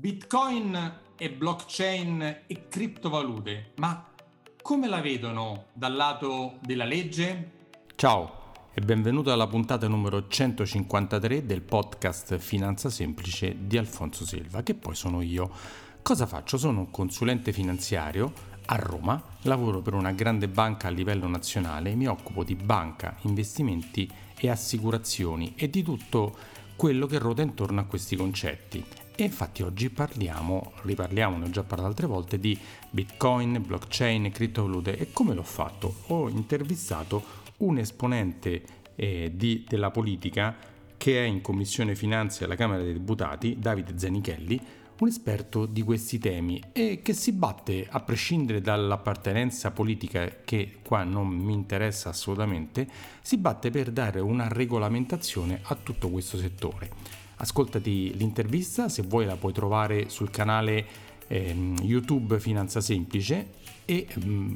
Bitcoin e blockchain e criptovalute, ma come la vedono dal lato della legge? Ciao e benvenuto alla puntata numero 153 del podcast Finanza Semplice di Alfonso Selva, che poi sono io. Cosa faccio? Sono un consulente finanziario a Roma, lavoro per una grande banca a livello nazionale, mi occupo di banca, investimenti e assicurazioni e di tutto quello che ruota intorno a questi concetti. E infatti oggi riparliamo, ne ho già parlato altre volte, di Bitcoin, blockchain, criptovalute. E come l'ho fatto? Ho intervistato un esponente della politica che è in Commissione Finanze alla Camera dei Deputati, Davide Zanichelli, un esperto di questi temi e che si batte, a prescindere dall'appartenenza politica, che qua non mi interessa assolutamente, si batte per dare una regolamentazione a tutto questo settore. Ascoltati l'intervista, se vuoi la puoi trovare sul canale YouTube Finanza Semplice e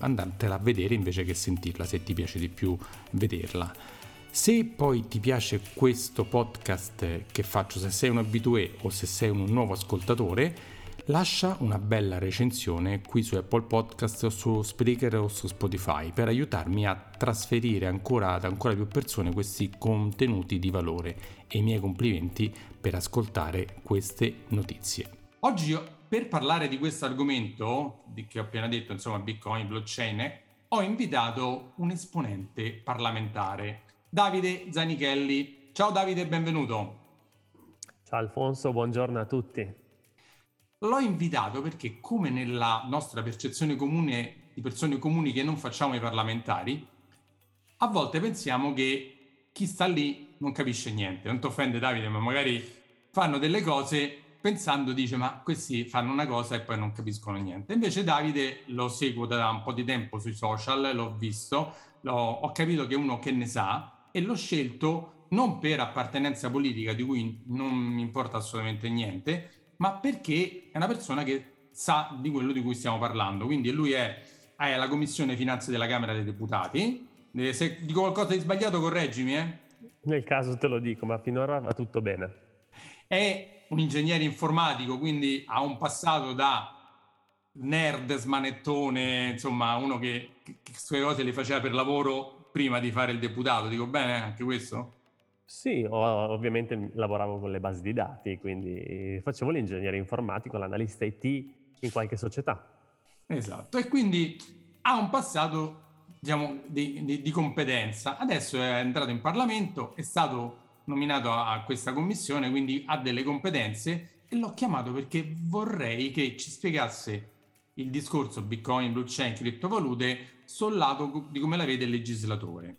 andatela a vedere invece che sentirla, se ti piace di più vederla. Se poi ti piace questo podcast che faccio, se sei un abitué o se sei un nuovo ascoltatore, lascia una bella recensione qui su Apple Podcast o su Spreaker o su Spotify per aiutarmi a trasferire ad ancora più persone questi contenuti di valore, e i miei complimenti per ascoltare queste notizie. Oggi, per parlare di questo argomento che ho appena detto, insomma Bitcoin, blockchain, ho invitato un esponente parlamentare, Davide Zanichelli. Ciao Davide, benvenuto. Ciao Alfonso, buongiorno a tutti. L'ho invitato perché, come nella nostra percezione comune di persone comuni che non facciamo i parlamentari, a volte pensiamo che chi sta lì non capisce niente. Non ti offende Davide, ma magari fanno delle cose pensando, dice, ma questi fanno una cosa e poi non capiscono niente. Invece Davide lo seguo da un po' di tempo sui social, l'ho visto, ho capito che è uno che ne sa e l'ho scelto non per appartenenza politica, di cui non mi importa assolutamente niente, ma perché è una persona che sa di quello di cui stiamo parlando. Quindi lui è alla Commissione Finanze della Camera dei Deputati. Se dico qualcosa di sbagliato correggimi. Nel caso te lo dico, ma finora va tutto bene. È un ingegnere informatico, quindi ha un passato da nerd, smanettone, insomma uno che queste cose le faceva per lavoro prima di fare il deputato. Dico bene anche questo? Sì, ovviamente lavoravo con le basi di dati, quindi facevo l'ingegnere informatico, l'analista IT in qualche società. Esatto, e quindi ha un passato, diciamo, di competenza. Adesso è entrato in Parlamento, è stato nominato a questa commissione, quindi ha delle competenze, e l'ho chiamato perché vorrei che ci spiegasse il discorso Bitcoin, blockchain, criptovalute sul lato di come la vede il legislatore.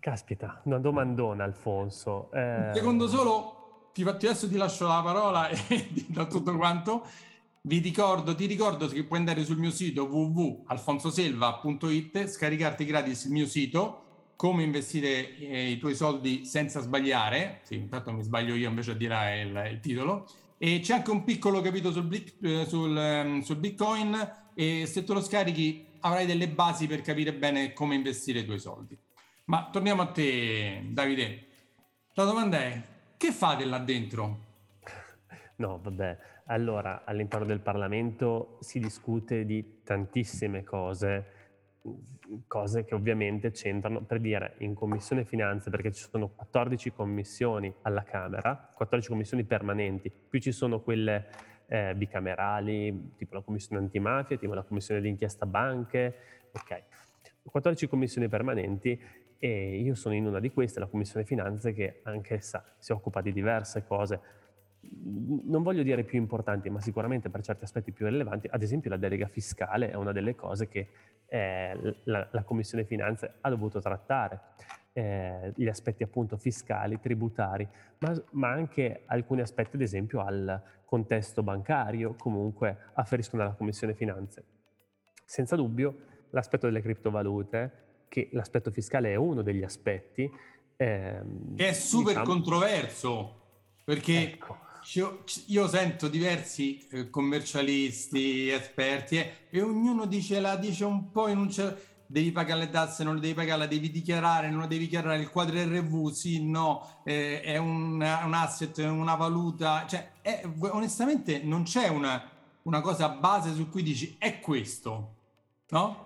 Caspita, una domandona Alfonso. Secondo solo, adesso ti lascio la parola e da tutto quanto. Ti ricordo che puoi andare sul mio sito www.alfonsoselva.it, scaricarti gratis il mio sito, come investire i tuoi soldi senza sbagliare. Sì, intanto mi sbaglio io invece a dire il titolo. E c'è anche un piccolo capitolo sul Bitcoin, e se te lo scarichi avrai delle basi per capire bene come investire i tuoi soldi. Ma torniamo a te, Davide. La domanda è, che fate là dentro? No, vabbè. Allora, all'interno del Parlamento si discute di tantissime cose che ovviamente c'entrano, per dire, in Commissione Finanze, perché ci sono 14 commissioni alla Camera, 14 commissioni permanenti, più ci sono quelle bicamerali, tipo la Commissione Antimafia, tipo la Commissione d'Inchiesta Banche, ok. 14 commissioni permanenti, e io sono in una di queste, la Commissione Finanze, che anch'essa si occupa di diverse cose, non voglio dire più importanti, ma sicuramente per certi aspetti più rilevanti. Ad esempio la delega fiscale è una delle cose che la Commissione Finanze ha dovuto trattare, gli aspetti appunto fiscali, tributari, ma anche alcuni aspetti ad esempio al contesto bancario, comunque afferiscono alla Commissione Finanze. Senza dubbio l'aspetto delle criptovalute, che l'aspetto fiscale è uno degli aspetti. Che è super, diciamo, controverso, perché ecco, io sento diversi commercialisti, esperti, e ognuno dice un po' in un certo... devi pagare le tasse, non le devi pagare, la devi dichiarare, non la devi dichiarare, il quadro RV, sì, no, è un asset, è una valuta, cioè onestamente non c'è una cosa a base su cui dici è questo, no?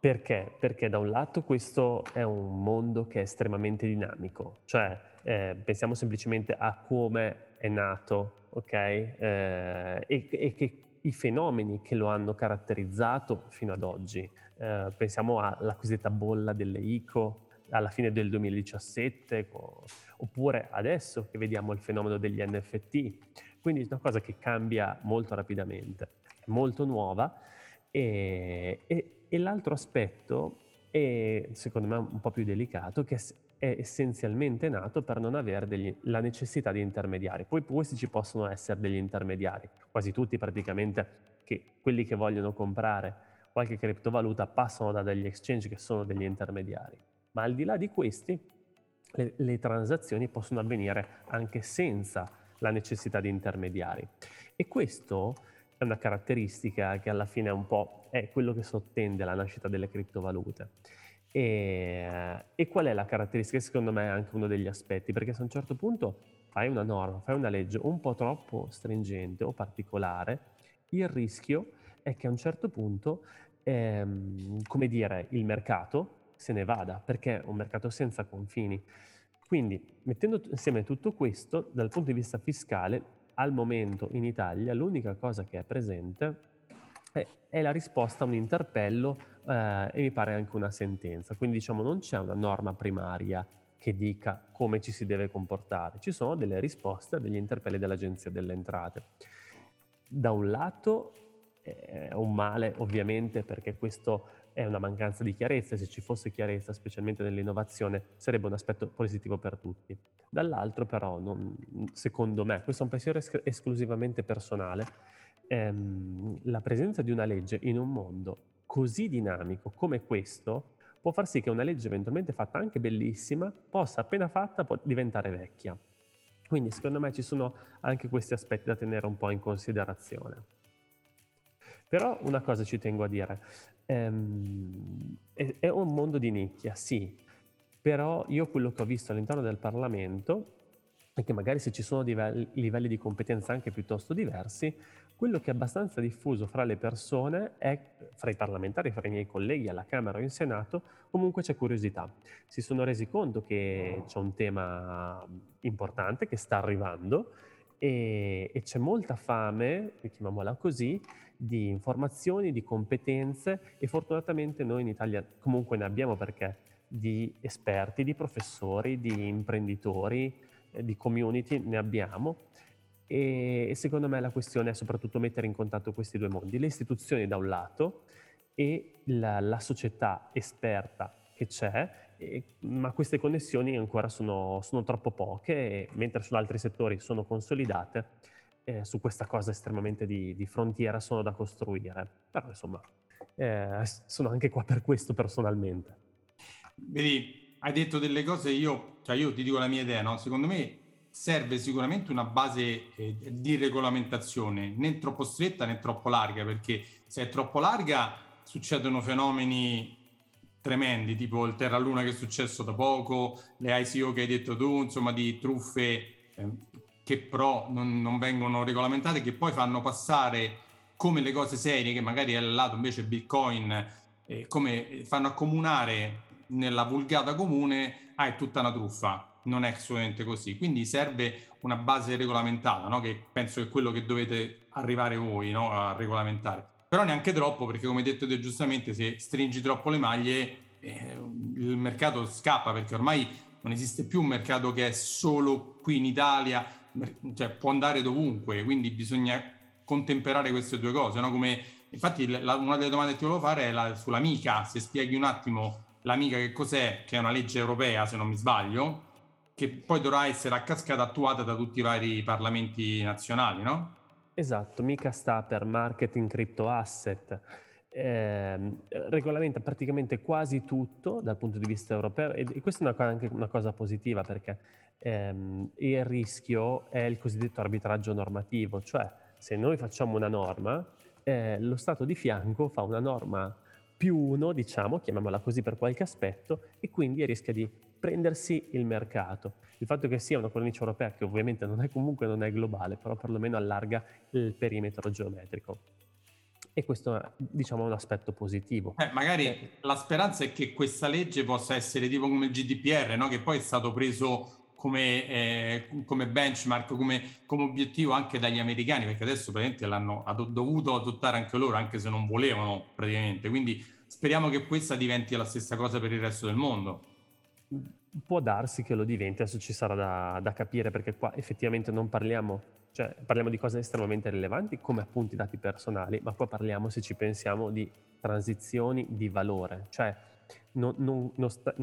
Perché? Perché da un lato questo è un mondo che è estremamente dinamico, cioè pensiamo semplicemente a come è nato, ok? E che i fenomeni che lo hanno caratterizzato fino ad oggi, pensiamo alla cosiddetta bolla delle ICO alla fine del 2017, oppure adesso che vediamo il fenomeno degli NFT, quindi è una cosa che cambia molto rapidamente, è molto nuova. E l'altro aspetto è, secondo me, un po' più delicato, che è essenzialmente nato per non avere la necessità di intermediari. Poi questi ci possono essere degli intermediari, quasi tutti praticamente, che quelli che vogliono comprare qualche criptovaluta passano da degli exchange che sono degli intermediari. Ma al di là di questi, le transazioni possono avvenire anche senza la necessità di intermediari. E questo è una caratteristica che alla fine è un po' è quello che sottende la nascita delle criptovalute. E qual è la caratteristica? Secondo me è anche uno degli aspetti, perché se a un certo punto fai una norma, fai una legge un po' troppo stringente o particolare, il rischio è che a un certo punto, come dire, il mercato se ne vada, perché è un mercato senza confini. Quindi, mettendo insieme tutto questo, dal punto di vista fiscale, al momento in Italia l'unica cosa che è presente è la risposta a un interpello e mi pare anche una sentenza. Quindi diciamo non c'è una norma primaria che dica come ci si deve comportare, ci sono delle risposte a degli interpelli dell'Agenzia delle Entrate. Da un lato è un male ovviamente, perché questo è una mancanza di chiarezza, se ci fosse chiarezza specialmente nell'innovazione sarebbe un aspetto positivo per tutti. Dall'altro però, secondo me, questo è un pensiero esclusivamente personale, la presenza di una legge in un mondo così dinamico come questo può far sì che una legge eventualmente fatta anche bellissima possa appena fatta diventare vecchia. Quindi secondo me ci sono anche questi aspetti da tenere un po' in considerazione. Però una cosa ci tengo a dire, è un mondo di nicchia, sì, però io quello che ho visto all'interno del Parlamento è che magari se ci sono livelli di competenza anche piuttosto diversi, quello che è abbastanza diffuso fra le persone, fra i parlamentari, fra i miei colleghi alla Camera o in Senato, comunque c'è curiosità. Si sono resi conto che c'è un tema importante che sta arrivando e c'è molta fame, chiamiamola così, di informazioni, di competenze, e fortunatamente noi in Italia comunque ne abbiamo, perché di esperti, di professori, di imprenditori, di community ne abbiamo, e secondo me la questione è soprattutto mettere in contatto questi due mondi, le istituzioni da un lato e la società esperta che c'è, ma queste connessioni ancora sono troppo poche, mentre su altri settori sono consolidate. Su questa cosa estremamente di frontiera sono da costruire, però insomma sono anche qua per questo personalmente. Vedi, hai detto delle cose, io ti dico la mia idea, no? Secondo me serve sicuramente una base di regolamentazione, né troppo stretta né troppo larga, perché se è troppo larga succedono fenomeni tremendi, tipo il Terra Luna che è successo da poco, le ICO che hai detto tu, insomma di truffe che però non vengono regolamentate, che poi fanno passare come le cose serie, che magari è al lato invece Bitcoin, come fanno accomunare nella vulgata comune, è tutta una truffa. Non è assolutamente così, quindi serve una base regolamentata, no? Che penso è quello che dovete arrivare voi, no? A regolamentare. Però neanche troppo, perché come hai detto te giustamente, se stringi troppo le maglie il mercato scappa, perché ormai non esiste più un mercato che è solo qui in Italia, cioè può andare dovunque, quindi bisogna contemperare queste due cose, no? Come infatti una delle domande che ti volevo fare è sulla MiCA, se spieghi un attimo la MiCA che cos'è, che è una legge europea se non mi sbaglio, che poi dovrà essere a cascata attuata da tutti i vari parlamenti nazionali, no? Esatto, MiCA sta per Marketing Crypto Asset. Regolamenta praticamente quasi tutto dal punto di vista europeo, e questa è anche una cosa positiva, perché il rischio è il cosiddetto arbitraggio normativo, cioè se noi facciamo una norma lo Stato di fianco fa una norma più uno, diciamo, chiamiamola così per qualche aspetto, e quindi rischia di prendersi il mercato. Il fatto che sia una cornice europea, che ovviamente non è globale, però perlomeno allarga il perimetro geometrico. E questo è, diciamo, un aspetto positivo. Magari la speranza è che questa legge possa essere tipo come il GDPR, no? Che poi è stato preso come benchmark, come obiettivo anche dagli americani, perché adesso praticamente l'hanno dovuto adottare anche loro, anche se non volevano praticamente. Quindi speriamo che questa diventi la stessa cosa per il resto del mondo. Può darsi che lo diventi, adesso ci sarà da capire, perché qua effettivamente non parliamo... Cioè, parliamo di cose estremamente rilevanti, come appunto i dati personali, ma poi parliamo, se ci pensiamo, di transizioni di valore. Cioè, non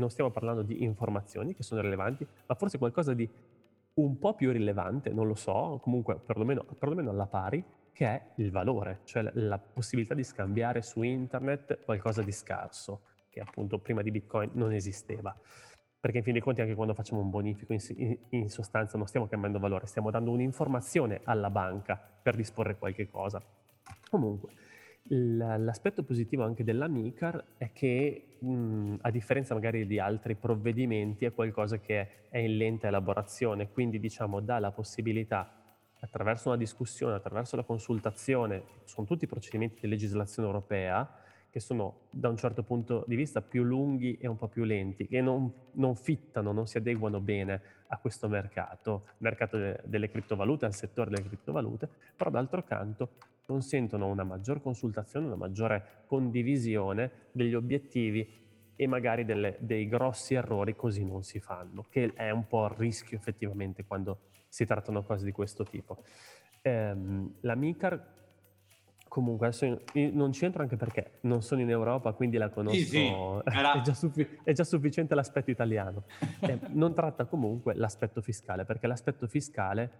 stiamo parlando di informazioni che sono rilevanti, ma forse qualcosa di un po' più rilevante, non lo so, comunque perlomeno alla pari, che è il valore. Cioè, la possibilità di scambiare su internet qualcosa di scarso, che appunto prima di Bitcoin non esisteva. Perché in fin dei conti anche quando facciamo un bonifico in sostanza non stiamo cambiando valore, stiamo dando un'informazione alla banca per disporre qualche cosa. Comunque, l'aspetto positivo anche della MiCAR è che, a differenza magari di altri provvedimenti, è qualcosa che è in lenta elaborazione, quindi diciamo dà la possibilità, attraverso una discussione, attraverso la consultazione, sono tutti i procedimenti di legislazione europea, che sono da un certo punto di vista più lunghi e un po' più lenti, che non fittano, non si adeguano bene a questo mercato delle criptovalute, al settore delle criptovalute, però d'altro canto consentono una maggior consultazione, una maggiore condivisione degli obiettivi e magari dei grossi errori così non si fanno, che è un po' il rischio effettivamente quando si trattano cose di questo tipo. La MiCAR, comunque, adesso non ci entro anche perché non sono in Europa, quindi la conosco, sì. È già sufficiente l'aspetto italiano. Non tratta comunque l'aspetto fiscale, perché l'aspetto fiscale,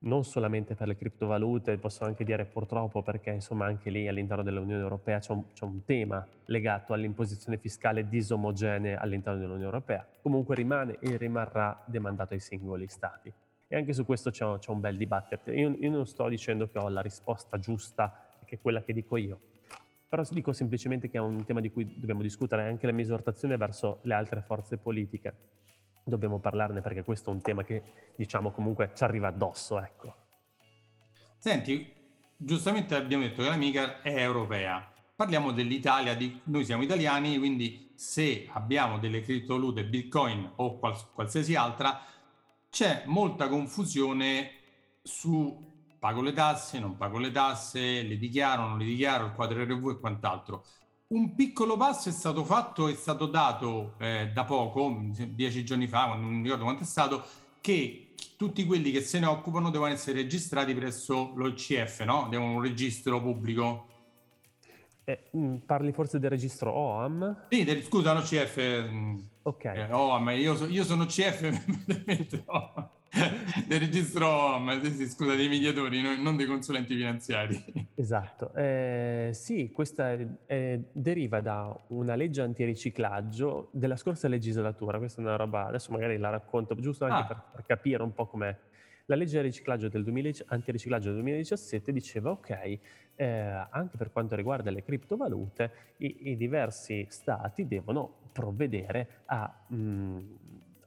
non solamente per le criptovalute, posso anche dire purtroppo, perché insomma anche lì all'interno dell'Unione Europea c'è un tema legato all'imposizione fiscale disomogenea all'interno dell'Unione Europea, comunque rimane e rimarrà demandato ai singoli stati. E anche su questo c'è un bel dibattito. Io non sto dicendo che ho la risposta giusta, che è quella che dico io, però dico semplicemente che è un tema di cui dobbiamo discutere, anche la mia esortazione verso le altre forze politiche. Dobbiamo parlarne perché questo è un tema che, diciamo, comunque ci arriva addosso, ecco. Senti, giustamente abbiamo detto che la MiCAR è europea. Parliamo dell'Italia, noi siamo italiani, quindi se abbiamo delle criptovalute, Bitcoin o qualsiasi altra, c'è molta confusione su... pago le tasse, non pago le tasse, le dichiaro, non le dichiaro, il quadro RV e quant'altro. Un piccolo passo è stato fatto, è stato dato da poco, 10 giorni fa, non mi ricordo quanto è stato, che tutti quelli che se ne occupano devono essere registrati presso l'OCF, no? Devono un registro pubblico. Parli forse del registro OAM? Sì, scusa, l'OCF. Ok. OAM, io sono OCF, no. Del registro, ma sì, scusa, dei mediatori, non dei consulenti finanziari. Esatto. Sì, questa deriva da una legge antiriciclaggio della scorsa legislatura. Questa è una roba, adesso magari la racconto giusto anche per capire un po' com'è. La legge antiriciclaggio del 2017 diceva ok, anche per quanto riguarda le criptovalute, i diversi stati devono provvedere a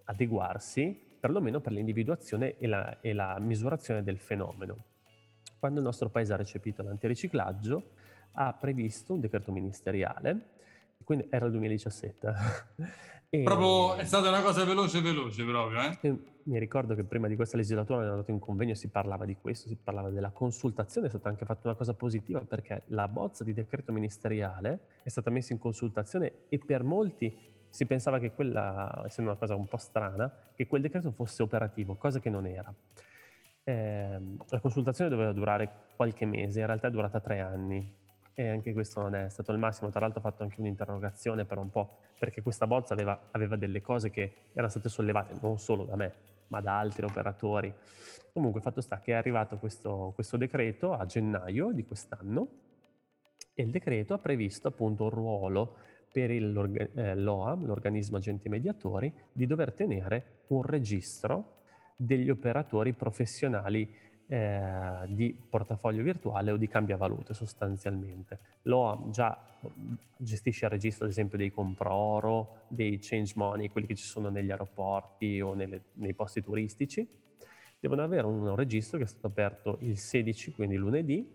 adeguarsi perlomeno per l'individuazione e la misurazione del fenomeno. Quando il nostro paese ha recepito l'antiriciclaggio, ha previsto un decreto ministeriale, quindi era il 2017. Proprio è stata una cosa veloce proprio. Mi ricordo che prima di questa legislatura era andato in convegno, si parlava di questo, si parlava della consultazione, è stata anche fatta una cosa positiva perché la bozza di decreto ministeriale è stata messa in consultazione e per molti si pensava che quella, essendo una cosa un po' strana, che quel decreto fosse operativo, cosa che non era. La consultazione doveva durare qualche mese, in realtà è durata 3 anni e anche questo non è stato il massimo. Tra l'altro ho fatto anche un'interrogazione per un po', perché questa bozza aveva delle cose che erano state sollevate non solo da me, ma da altri operatori. Comunque fatto sta che è arrivato questo decreto a gennaio di quest'anno e il decreto ha previsto appunto un ruolo per l'OAM, l'organismo agenti mediatori, di dover tenere un registro degli operatori professionali di portafoglio virtuale o di cambiavalute sostanzialmente. L'OAM già gestisce il registro ad esempio dei compraoro, dei change money, quelli che ci sono negli aeroporti o nei posti turistici. Devono avere un registro che è stato aperto il 16, quindi lunedì,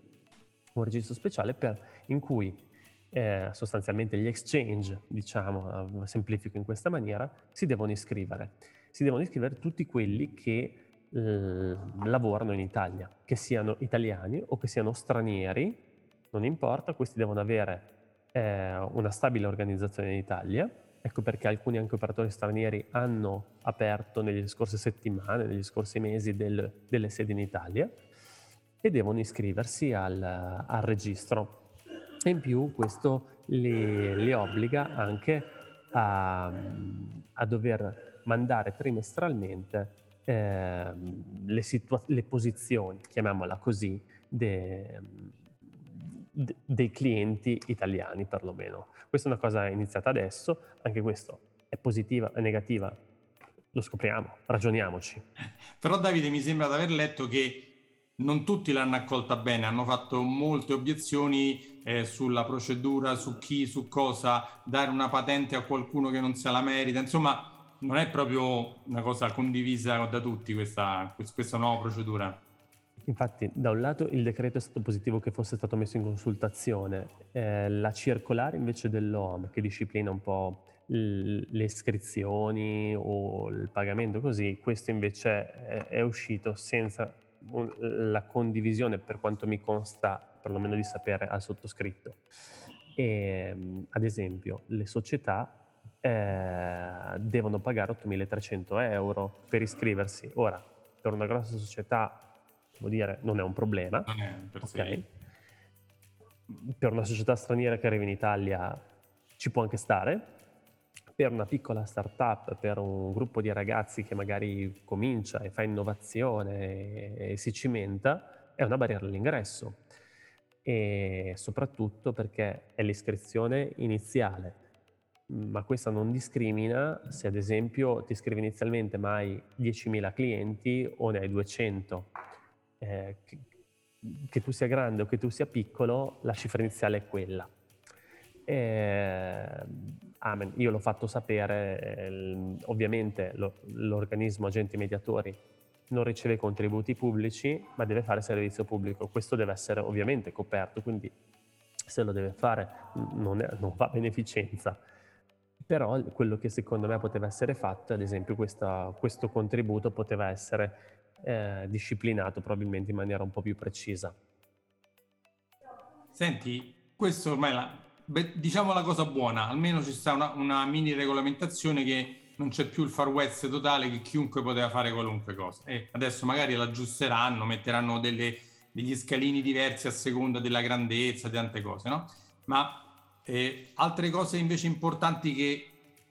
un registro speciale in cui sostanzialmente gli exchange, diciamo, semplifico in questa maniera, si devono iscrivere. Si devono iscrivere tutti quelli che lavorano in Italia, che siano italiani o che siano stranieri, non importa, questi devono avere una stabile organizzazione in Italia. Ecco perché alcuni anche operatori stranieri hanno aperto negli scorse settimane, negli scorsi mesi delle sedi in Italia, e devono iscriversi al registro. E in più questo li obbliga anche a dover mandare trimestralmente le posizioni, chiamiamola così, dei clienti italiani perlomeno. Questa è una cosa iniziata adesso, anche questo è positiva e negativa, lo scopriamo, ragioniamoci. Però Davide, mi sembra di aver letto che non tutti l'hanno accolta bene, hanno fatto molte obiezioni sulla procedura, su chi, su cosa, dare una patente a qualcuno che non se la merita, insomma non è proprio una cosa condivisa da tutti questa nuova procedura. Infatti da un lato il decreto è stato positivo che fosse stato messo in consultazione, la circolare invece dell'OAM che disciplina un po' le iscrizioni o il pagamento così, questo invece è uscito senza la condivisione, per quanto mi consta, perlomeno di sapere, al sottoscritto. E, ad esempio, le società devono pagare 8.300 euro per iscriversi. Ora, per una grossa società, vuol dire, non è un problema. Non è per sé. Okay. Per una società straniera che arriva in Italia ci può anche stare. Per una piccola startup, per un gruppo di ragazzi che magari comincia e fa innovazione e si cimenta, è una barriera all'ingresso, e soprattutto perché è l'iscrizione iniziale, ma questa non discrimina se ad esempio ti iscrivi inizialmente ma hai 10.000 clienti o ne hai 200, che tu sia grande o che tu sia piccolo, la cifra iniziale è quella. Amen. Io l'ho fatto sapere, ovviamente l'organismo agenti mediatori non riceve contributi pubblici ma deve fare servizio pubblico, questo deve essere ovviamente coperto, quindi se lo deve fare non fa beneficenza, però quello che secondo me poteva essere fatto, ad esempio questo contributo poteva essere disciplinato probabilmente in maniera un po' più precisa. Senti, questo ormai diciamo la cosa buona, almeno ci sta una mini regolamentazione, che non c'è più il far west totale, che chiunque poteva fare qualunque cosa, e adesso magari la aggiusteranno, metteranno degli scalini diversi a seconda della grandezza, di tante cose, no? Ma altre cose invece importanti che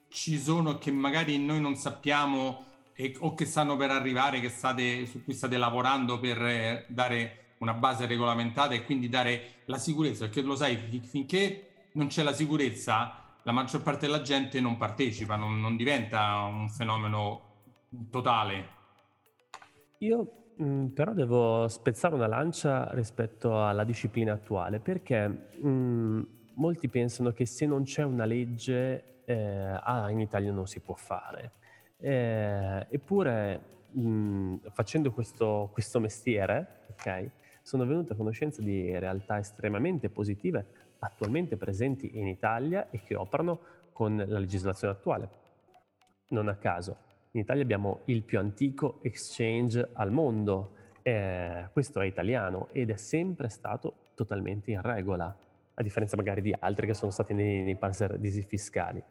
ci sono, che magari noi non sappiamo o che stanno per arrivare, su cui state lavorando per dare una base regolamentata e quindi dare la sicurezza, perché lo sai, finché non c'è la sicurezza, la maggior parte della gente non partecipa, non diventa un fenomeno totale. Io però devo spezzare una lancia rispetto alla disciplina attuale, perché molti pensano che se non c'è una legge in Italia non si può fare. Eppure facendo questo mestiere, okay, sono venuto a conoscenza di realtà estremamente positive attualmente presenti in Italia e che operano con la legislazione attuale. Non a caso, in Italia abbiamo il più antico exchange al mondo, questo è italiano ed è sempre stato totalmente in regola, a differenza magari di altri che sono stati nei paradisi fiscali.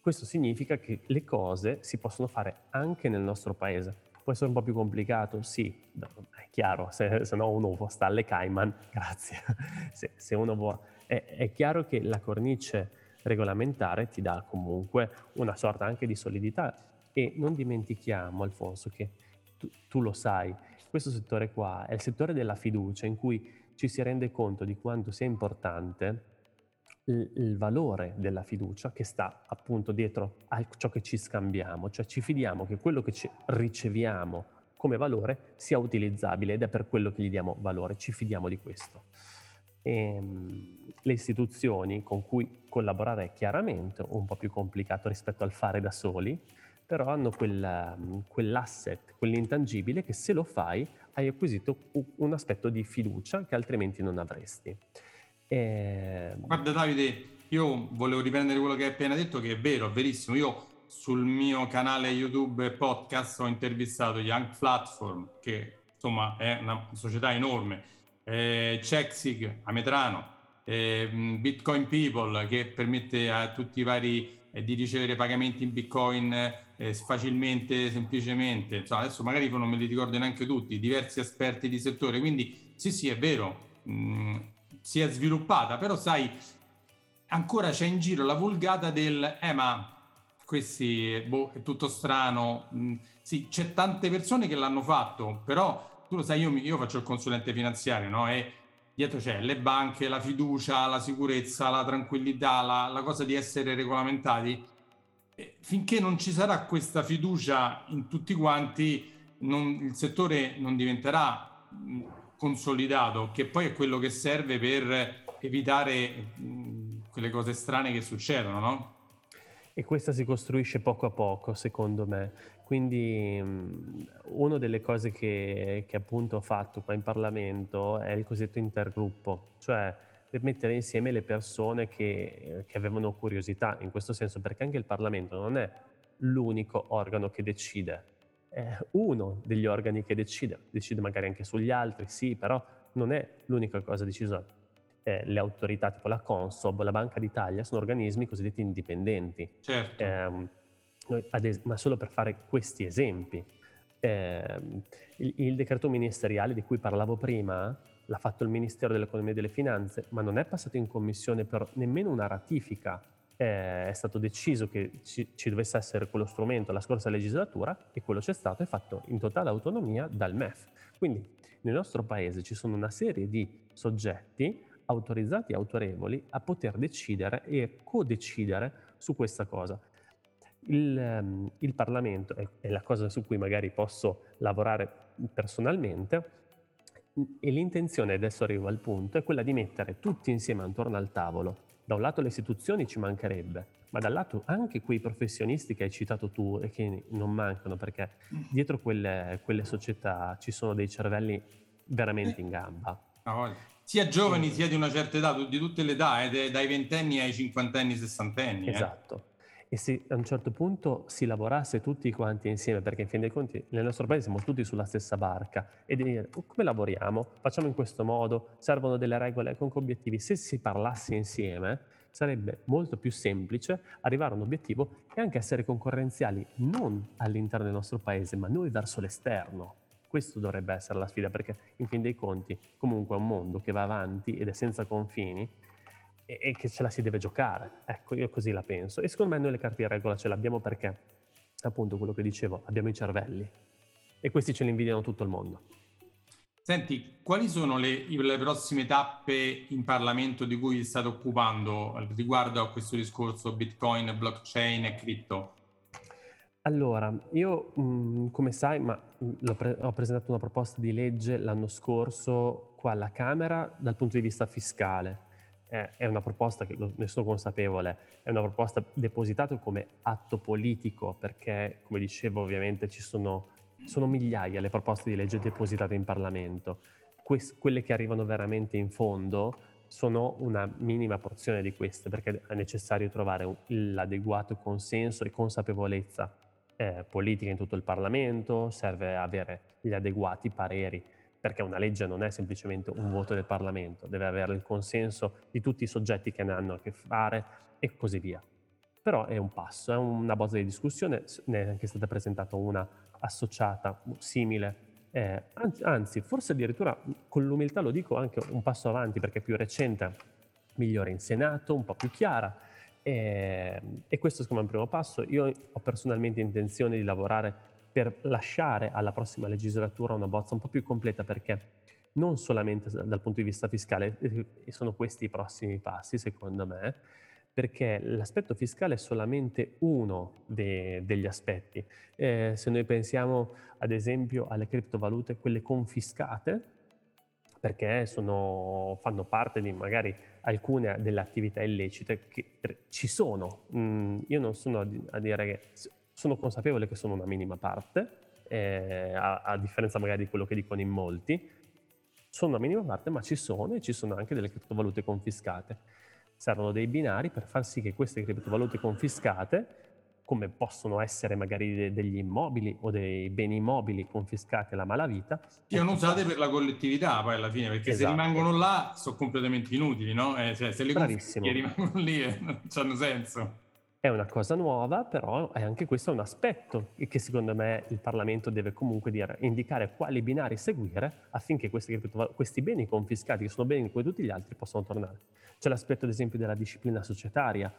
Questo significa che le cose si possono fare anche nel nostro paese. Può essere un po' più complicato, sì, è chiaro, se no uno sta alle Cayman, grazie. Se uno vuole, è chiaro che la cornice regolamentare ti dà comunque una sorta anche di solidità, e non dimentichiamo, Alfonso, che tu lo sai, questo settore qua è il settore della fiducia, in cui ci si rende conto di quanto sia importante il valore della fiducia, che sta appunto dietro a ciò che ci scambiamo, cioè ci fidiamo che quello che riceviamo come valore sia utilizzabile, ed è per quello che gli diamo valore, ci fidiamo di questo. E le istituzioni con cui collaborare è chiaramente un po' più complicato rispetto al fare da soli, però hanno quell'asset, quell'intangibile, che se lo fai hai acquisito un aspetto di fiducia che altrimenti non avresti. Guarda Davide, io volevo riprendere quello che hai appena detto, che è vero, è verissimo. Io sul mio canale YouTube e podcast ho intervistato Young Platform, che insomma è una società enorme, Chexig, Ametrano, Bitcoin People, che permette a tutti i vari di ricevere pagamenti in Bitcoin facilmente, semplicemente. Insomma, adesso magari non me li ricordo neanche tutti, diversi esperti di settore. Quindi sì, è vero, si è sviluppata, però sai, ancora c'è in giro la vulgata del ma questi, è tutto strano. Sì, c'è tante persone che l'hanno fatto, però tu lo sai, io faccio il consulente finanziario, no? E dietro c'è le banche, la fiducia, la sicurezza, la tranquillità, la cosa di essere regolamentati. E finché non ci sarà questa fiducia in tutti quanti, il settore non diventerà consolidato, che poi è quello che serve per evitare quelle cose strane che succedono, no? E questa si costruisce poco a poco, secondo me. Quindi una delle cose che appunto ho fatto qua in Parlamento è il cosiddetto intergruppo, cioè per mettere insieme le persone che avevano curiosità in questo senso, perché anche il Parlamento non è l'unico organo che decide, è uno degli organi che decide magari anche sugli altri, sì, però non è l'unica cosa decisa. Le autorità tipo la Consob, la Banca d'Italia sono organismi cosiddetti indipendenti. Certo. Ma solo per fare questi esempi, il decreto ministeriale di cui parlavo prima l'ha fatto il Ministero dell'Economia e delle Finanze, ma non è passato in commissione per nemmeno una ratifica. È stato deciso che ci dovesse essere quello strumento la scorsa legislatura, e quello c'è stato, è fatto in totale autonomia dal MEF. Quindi nel nostro paese ci sono una serie di soggetti autorizzati e autorevoli a poter decidere e codecidere su questa cosa. Il Parlamento è la cosa su cui magari posso lavorare personalmente, e l'intenzione, adesso arrivo al punto, è quella di mettere tutti insieme intorno al tavolo. Da un lato le istituzioni ci mancherebbe, ma dall'altro anche quei professionisti che hai citato tu e che non mancano, perché dietro quelle società ci sono dei cervelli veramente in gamba. Sia giovani sia di una certa età, di tutte le età, dai ventenni ai cinquantenni, sessantenni. Esatto. E se a un certo punto si lavorasse tutti quanti insieme, perché in fin dei conti nel nostro paese siamo tutti sulla stessa barca, e dire come lavoriamo, facciamo in questo modo, servono delle regole con obiettivi. Se si parlasse insieme sarebbe molto più semplice arrivare a un obiettivo e anche essere concorrenziali non all'interno del nostro paese, ma noi verso l'esterno. Questo dovrebbe essere la sfida, perché in fin dei conti comunque è un mondo che va avanti ed è senza confini, e che ce la si deve giocare. Ecco, io così la penso. E secondo me noi le carte in regola ce l'abbiamo, perché appunto quello che dicevo, abbiamo i cervelli, e questi ce li invidiano tutto il mondo. Senti, quali sono le prossime tappe in Parlamento di cui vi state occupando riguardo a questo discorso Bitcoin, blockchain e cripto? Allora, io come sai, ma ho presentato una proposta di legge l'anno scorso qua alla Camera dal punto di vista fiscale. È una proposta che, ne sono consapevole, è una proposta depositata come atto politico, perché come dicevo ovviamente ci sono migliaia le proposte di legge depositate in Parlamento. Quelle che arrivano veramente in fondo sono una minima porzione di queste, perché è necessario trovare l'adeguato consenso e consapevolezza politica in tutto il Parlamento. Serve avere gli adeguati pareri, perché una legge non è semplicemente un voto del Parlamento, deve avere il consenso di tutti i soggetti che ne hanno a che fare e così via. Però è un passo, è una bozza di discussione, ne è anche stata presentata una associata, simile, anzi forse addirittura, con l'umiltà lo dico, anche un passo avanti, perché è più recente, migliore in Senato, un po' più chiara, e questo secondo me è un primo passo. Io ho personalmente intenzione di lavorare per lasciare alla prossima legislatura una bozza un po' più completa, perché non solamente dal punto di vista fiscale, e sono questi i prossimi passi secondo me, perché l'aspetto fiscale è solamente uno degli aspetti. Se noi pensiamo ad esempio alle criptovalute, quelle confiscate, perché fanno parte di magari alcune delle attività illecite che ci sono. Io non sono a dire che sono consapevole che sono una minima parte, a differenza magari di quello che dicono in molti, sono una minima parte, ma ci sono anche delle criptovalute confiscate. Servono dei binari per far sì che queste criptovalute confiscate, come possono essere magari degli immobili o dei beni immobili confiscati alla malavita, siano usate per la collettività poi alla fine, perché esatto. Se rimangono là sono completamente inutili, no? Cioè, se le confische rimangono lì non hanno senso. È una cosa nuova, però è anche questo un aspetto che secondo me il Parlamento deve comunque indicare quali binari seguire affinché questi beni confiscati, che sono beni in cui tutti gli altri, possono tornare. C'è l'aspetto ad esempio della disciplina societaria.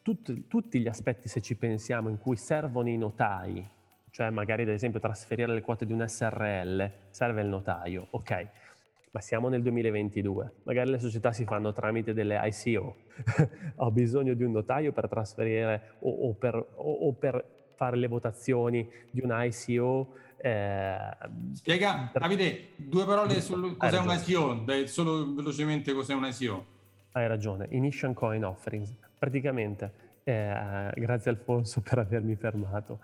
Tutti gli aspetti, se ci pensiamo, in cui servono i notai, cioè magari ad esempio trasferire le quote di un SRL, serve il notaio, ok, ma siamo nel 2022, magari le società si fanno tramite delle ICO, ho bisogno di un notaio per trasferire o per fare le votazioni di un ICO. Spiega, Davide, due parole su cos'è un ICO, dai, solo velocemente cos'è un ICO. Hai ragione, Initial Coin Offerings. Praticamente, grazie Alfonso per avermi fermato,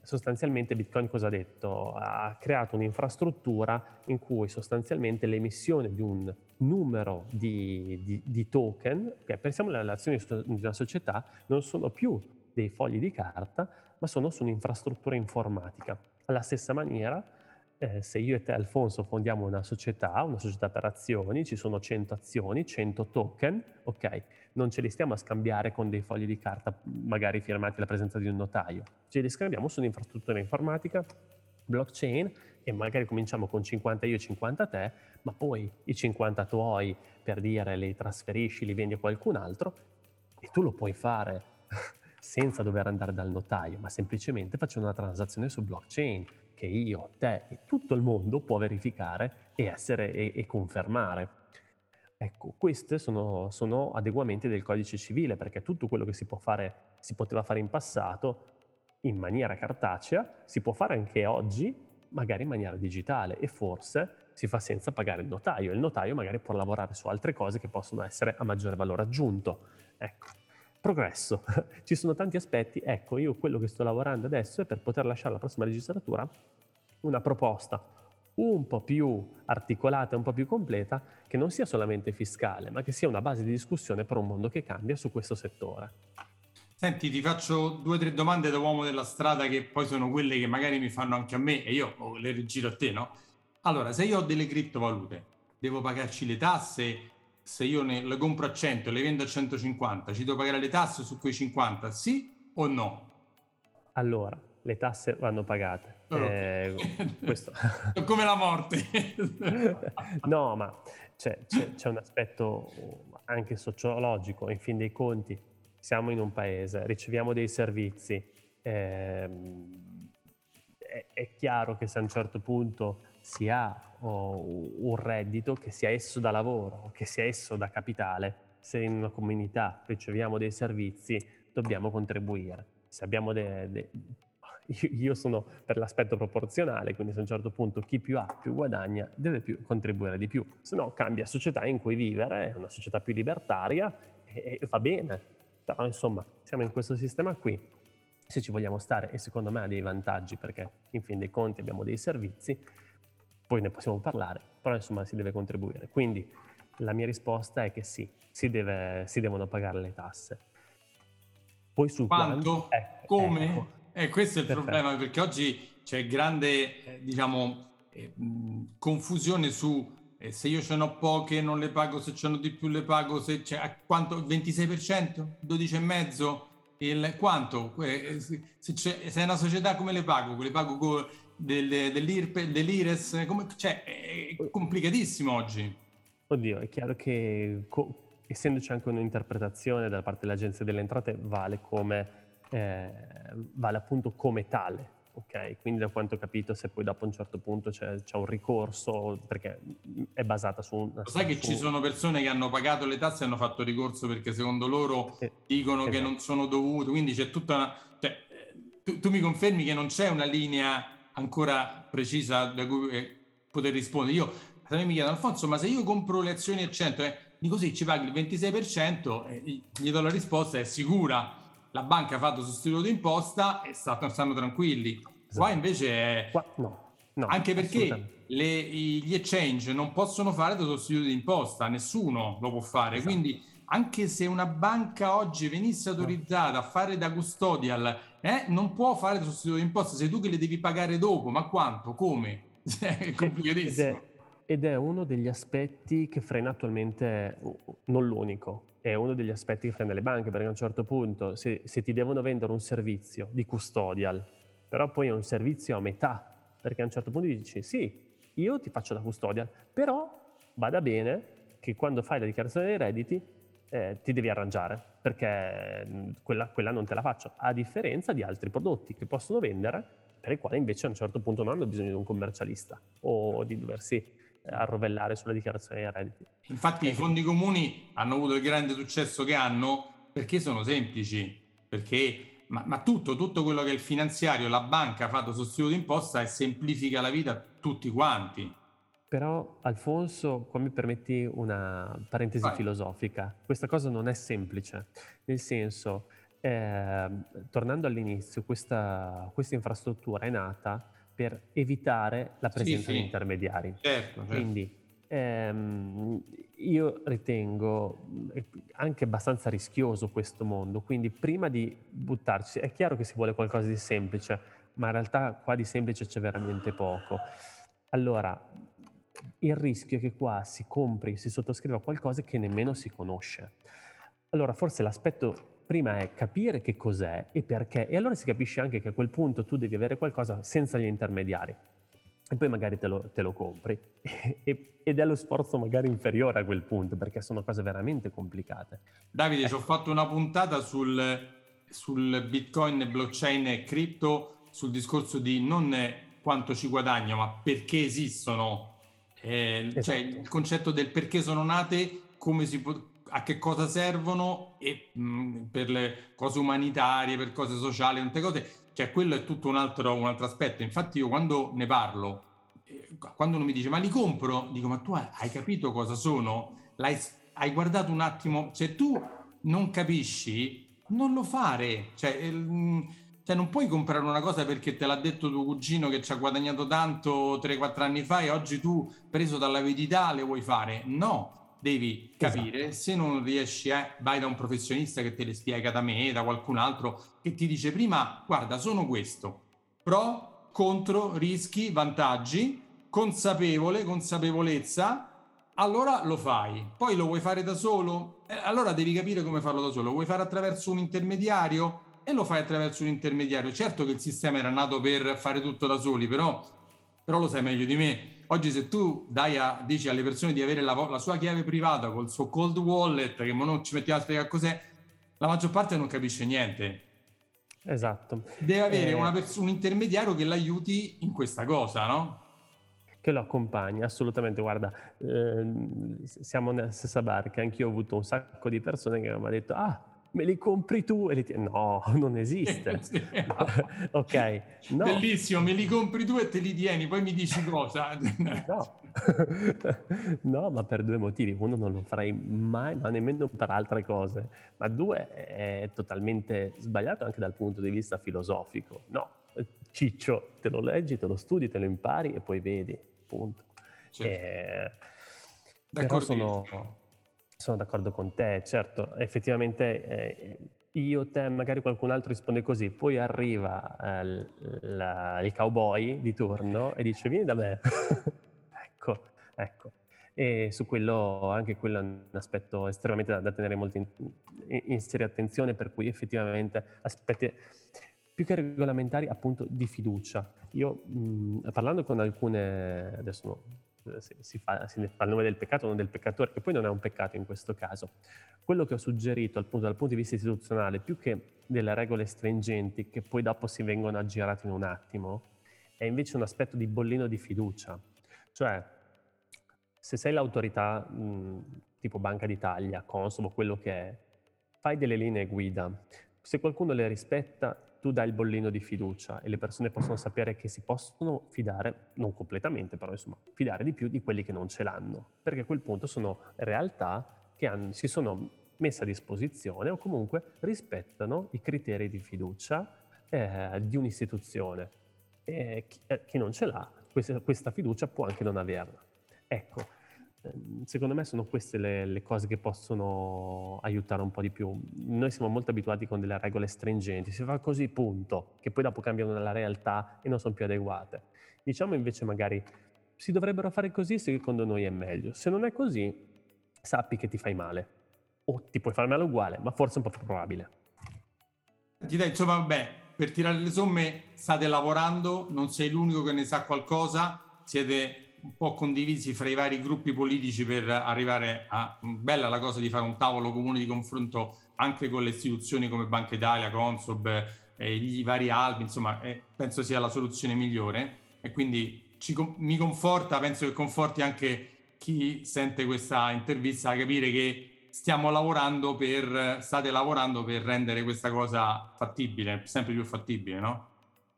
sostanzialmente Bitcoin cosa ha detto? Ha creato un'infrastruttura in cui sostanzialmente l'emissione di un numero di token, che pensiamo alle azioni di una società, non sono più dei fogli di carta, ma sono su un'infrastruttura informatica. Alla stessa maniera, se io e te, Alfonso, fondiamo una società per azioni, ci sono 100 azioni, 100 token, ok? Non ce li stiamo a scambiare con dei fogli di carta, magari firmati alla presenza di un notaio. Ce li scambiamo su un'infrastruttura informatica, blockchain, e magari cominciamo con 50 io e 50 te, ma poi i 50 tuoi, per dire, li trasferisci, li vendi a qualcun altro, e tu lo puoi fare senza dover andare dal notaio, ma semplicemente facendo una transazione su blockchain, che io, te e tutto il mondo può verificare e confermare. Ecco, questi sono adeguamenti del codice civile, perché tutto quello che si poteva fare in passato in maniera cartacea si può fare anche oggi, magari in maniera digitale, e forse si fa senza pagare il notaio. Il notaio magari può lavorare su altre cose che possono essere a maggiore valore aggiunto. Ecco. Progresso, ci sono tanti aspetti. Ecco, io quello che sto lavorando adesso è per poter lasciare alla prossima legislatura una proposta un po' più articolata, un po' più completa, che non sia solamente fiscale, ma che sia una base di discussione per un mondo che cambia su questo settore. Senti, ti faccio 2 o 3 domande da uomo della strada, che poi sono quelle che magari mi fanno anche a me e io le rigiro a te, no? Allora, se io ho delle criptovalute, devo pagarci le tasse? Se io le compro a 100 e le vendo a 150, ci devo pagare le tasse su quei 50, sì o no? Allora, le tasse vanno pagate. Questo. Come la morte. No, ma c'è un aspetto anche sociologico. In fin dei conti, siamo in un paese, riceviamo dei servizi. È chiaro che se a un certo punto si ha un reddito, che sia esso da lavoro, che sia esso da capitale, se in una comunità riceviamo dei servizi dobbiamo contribuire. Se abbiamo io sono per l'aspetto proporzionale, quindi se a un certo punto chi più ha più guadagna deve più contribuire di più, se no cambia società in cui vivere, è una società più libertaria e va bene, però insomma siamo in questo sistema qui. Se ci vogliamo stare, e secondo me ha dei vantaggi, perché in fin dei conti abbiamo dei servizi, poi ne possiamo parlare, però insomma si deve contribuire. Quindi la mia risposta è che sì, si devono pagare le tasse. Poi su quanto? Come? Ecco. Questo è il Perfetto. Problema, perché oggi c'è grande confusione su se io ce n'ho poche non le pago, se ce n'ho di più le pago, se c'è a quanto? 26%? 12,5%? Il quanto? Se è una società come le pago? Le pago con dell'IRPE, dell'IRES? È complicatissimo oggi. Oddio, è chiaro che essendoci anche un'interpretazione da parte dell'Agenzia delle Entrate vale appunto come tale. Ok, quindi da quanto ho capito, se poi dopo a un certo punto c'è un ricorso, perché è basata su un... Sai che ci sono persone che hanno pagato le tasse e hanno fatto ricorso perché secondo loro dicono che non sono dovute, quindi c'è tutta una... Cioè, tu mi confermi che non c'è una linea ancora precisa da cui poter rispondere? Io mi chiedo, Alfonso, ma se io compro le azioni a 100, dico sì, ci paghi il 26%, gli do la risposta, è sicura. La banca ha fatto sostituto d'imposta e stanno tranquilli. Esatto. Qua invece è... No, anche perché gli exchange non possono fare da sostituto d'imposta, nessuno lo può fare. Esatto. Quindi anche se una banca oggi venisse autorizzata a fare da custodial, non può fare da sostituto d'imposta, sei tu che le devi pagare dopo, ma quanto? Come? È complicatissimo. Ed è uno degli aspetti che frena attualmente, non l'unico. È uno degli aspetti che frena le banche, perché a un certo punto se ti devono vendere un servizio di custodial, però poi è un servizio a metà, perché a un certo punto dici sì, io ti faccio la custodial, però vada bene che quando fai la dichiarazione dei redditi ti devi arrangiare, perché quella non te la faccio, a differenza di altri prodotti che possono vendere, per i quali invece a un certo punto non hanno bisogno di un commercialista o di doversi a rovellare sulla dichiarazione dei redditi. Infatti i fondi comuni hanno avuto il grande successo che hanno perché sono semplici, perché ma tutto quello che è il finanziario, la banca ha fatto sostituto d'imposta e semplifica la vita a tutti quanti. Però Alfonso, qua mi permetti una parentesi filosofica, questa cosa non è semplice, nel senso, tornando all'inizio, questa infrastruttura è nata per evitare la presenza di intermediari. Certo. Quindi io ritengo anche abbastanza rischioso questo mondo, quindi prima di buttarci, è chiaro che si vuole qualcosa di semplice, ma in realtà qua di semplice c'è veramente poco. Allora, il rischio è che qua si compri, si sottoscriva qualcosa che nemmeno si conosce. Allora, forse l'aspetto prima è capire che cos'è e perché, e allora si capisce anche che a quel punto tu devi avere qualcosa senza gli intermediari e poi magari te lo compri ed è lo sforzo magari inferiore a quel punto, perché sono cose veramente complicate. Davide, ci ho fatto una puntata sul Bitcoin, blockchain e cripto, sul discorso di non quanto ci guadagno ma perché esistono, cioè il concetto del perché sono nate, come si può, a che cosa servono, e per le cose umanitarie, per cose sociali, tante cose, cioè quello è tutto un altro aspetto. Infatti io quando ne parlo, quando uno mi dice ma li compro, dico ma tu hai capito cosa sono? Hai guardato un attimo? Se tu non capisci, non lo fare, cioè non puoi comprare una cosa perché te l'ha detto tuo cugino che ci ha guadagnato tanto 3-4 anni fa e oggi tu, preso dall'avidità, le vuoi fare. No, devi capire, se non riesci vai da un professionista che te le spiega, da me, da qualcun altro che ti dice prima guarda sono questo, pro, contro, rischi, vantaggi, consapevolezza, allora lo fai. Poi lo vuoi fare da solo? Allora devi capire come farlo da solo. Lo vuoi fare attraverso un intermediario? E lo fai attraverso un intermediario. Certo che il sistema era nato per fare tutto da soli, però lo sai meglio di me. Oggi se tu dici alle persone di avere la sua chiave privata col suo cold wallet, che non ci mettiamo a spiegare cos'è, la maggior parte non capisce niente. Esatto. Deve avere un intermediario che l'aiuti in questa cosa, no? Che lo accompagna, assolutamente. Guarda, siamo nella stessa barca. Anch'io ho avuto un sacco di persone che mi hanno detto me li compri tu? E no, non esiste. Ok. No. Bellissimo, me li compri tu e te li tieni, poi mi dici cosa? No. No, ma per due motivi. Uno, non lo farei mai, ma nemmeno per altre cose. Ma due, è totalmente sbagliato anche dal punto di vista filosofico. No, ciccio, te lo leggi, te lo studi, te lo impari e poi vedi, punto. Certo. Però sono d'accordo con te, certo, effettivamente io, te, magari qualcun altro risponde così, poi arriva il cowboy di turno e dice vieni da me, ecco, e su quello, anche quello è un aspetto estremamente da tenere molto in seria attenzione, per cui effettivamente aspetti più che regolamentari, appunto, di fiducia. Io parlando con alcune, adesso no, si fa il nome del peccato, non del peccatore, che poi non è un peccato in questo caso. Quello che ho suggerito dal punto di vista istituzionale, più che delle regole stringenti che poi dopo si vengono aggirate in un attimo, è invece un aspetto di bollino di fiducia. Cioè, se sei l'autorità tipo Banca d'Italia, Consob, quello che è, fai delle linee guida. Se qualcuno le rispetta, tu dai il bollino di fiducia e le persone possono sapere che si possono fidare, non completamente, però insomma, fidare di più di quelli che non ce l'hanno. Perché a quel punto sono realtà che si sono messe a disposizione o comunque rispettano i criteri di fiducia di un'istituzione. E chi non ce l'ha, questa fiducia può anche non averla. Ecco. Secondo me sono queste le cose che possono aiutare un po' di più. Noi siamo molto abituati con delle regole stringenti, si fa così punto, che poi dopo cambiano la realtà e non sono più adeguate. Diciamo invece magari si dovrebbero fare così, secondo noi è meglio. Se non è così, sappi che ti fai male o ti puoi far male uguale, ma forse un po' più probabile. Insomma, vabbè, per tirare le somme state lavorando, non sei l'unico che ne sa qualcosa, siete un po' condivisi fra i vari gruppi politici per arrivare a bella la cosa di fare un tavolo comune di confronto anche con le istituzioni come Banca Italia, Consob, i vari albi, insomma, penso sia la soluzione migliore e quindi mi conforta, penso che conforti anche chi sente questa intervista a capire che state lavorando per rendere questa cosa fattibile, sempre più fattibile, no?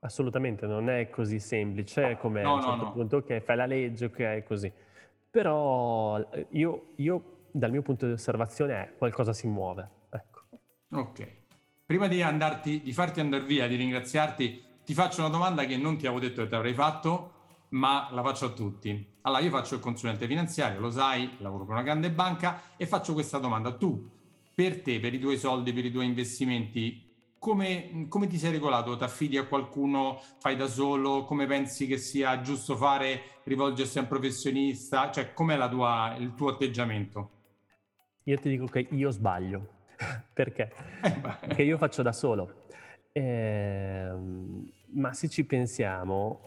Assolutamente, non è così semplice come punto che fai la legge, ok, così. Però io dal mio punto di osservazione è qualcosa si muove, ecco. Ok. Prima di farti andare via, di ringraziarti, ti faccio una domanda che non ti avevo detto che ti avrei fatto, ma la faccio a tutti. Allora, io faccio il consulente finanziario, lo sai, lavoro per una grande banca e faccio questa domanda. Tu, per te, per i tuoi soldi, per i tuoi investimenti, come ti sei regolato? Ti affidi a qualcuno? Fai da solo? Come pensi che sia giusto fare? Rivolgersi a un professionista? Cioè, com'è il tuo atteggiamento? Io ti dico che io sbaglio. Perché? Perché io faccio da solo. Ma se ci pensiamo,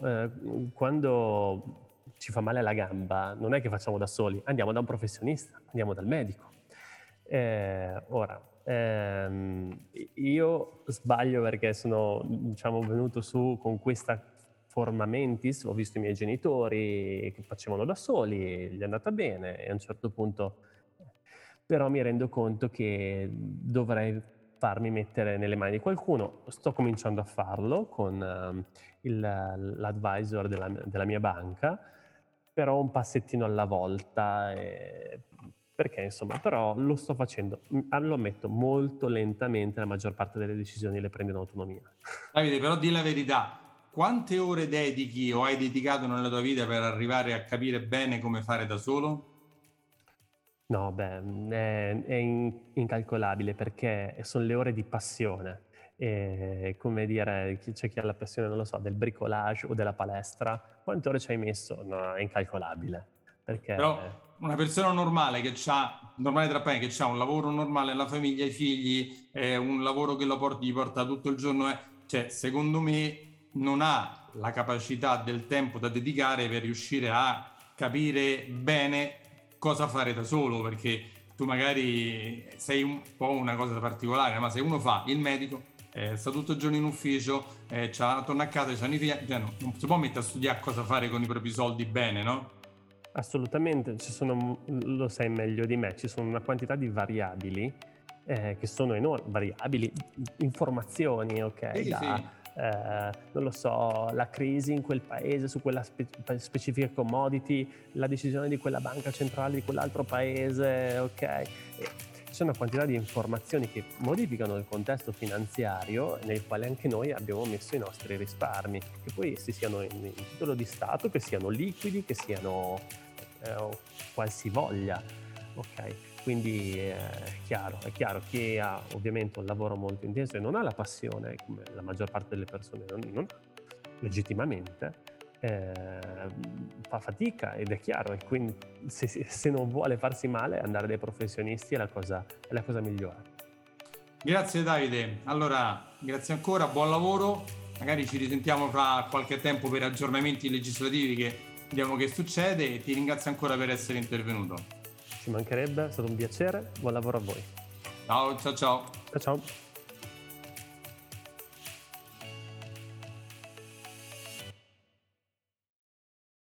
quando ci fa male la gamba, non è che facciamo da soli. Andiamo da un professionista, andiamo dal medico. Io sbaglio perché sono venuto su con questa forma mentis, ho visto i miei genitori che facevano da soli, gli è andata bene e a un certo punto però mi rendo conto che dovrei farmi mettere nelle mani di qualcuno, sto cominciando a farlo con l'advisor della mia banca, però un passettino alla volta perché però lo sto facendo, lo ammetto, molto lentamente la maggior parte delle decisioni le prendo in autonomia. Davide, però di la verità, quante ore dedichi o hai dedicato nella tua vita per arrivare a capire bene come fare da solo? No, è incalcolabile perché sono le ore di passione. E come dire, c'è chi ha la passione, non lo so, del bricolage o della palestra, quante ore ci hai messo? No, è incalcolabile. Perché però una persona normale che ha un lavoro normale, la famiglia, i figli, un lavoro che gli porta tutto il giorno, secondo me non ha la capacità del tempo da dedicare per riuscire a capire bene cosa fare da solo, perché tu magari sei un po' una cosa particolare, ma se uno fa il medico, sta tutto il giorno in ufficio, torna a casa, c'ha i figli, non si può mettere a studiare cosa fare con i propri soldi bene, no? Assolutamente, lo sai meglio di me, ci sono una quantità di variabili che sono enormi, variabili, informazioni, ok, non lo so, la crisi in quel paese su quella specifica commodity, la decisione di quella banca centrale di quell'altro paese, ok. C'è una quantità di informazioni che modificano il contesto finanziario nel quale anche noi abbiamo messo i nostri risparmi, che poi siano in titolo di Stato, che siano liquidi, che siano qualsivoglia, ok? Quindi è chiaro, chi ha ovviamente un lavoro molto intenso e non ha la passione, come la maggior parte delle persone non ha, legittimamente, fa fatica ed è chiaro, e quindi se non vuole farsi male andare dai professionisti è la cosa migliore. Grazie Davide, allora grazie ancora, buon lavoro, magari ci risentiamo fra qualche tempo per aggiornamenti legislativi che vediamo che succede, e ti ringrazio ancora per essere intervenuto. Ci mancherebbe, è stato un piacere, buon lavoro a voi. Ciao, ciao, ciao. Ciao, ciao.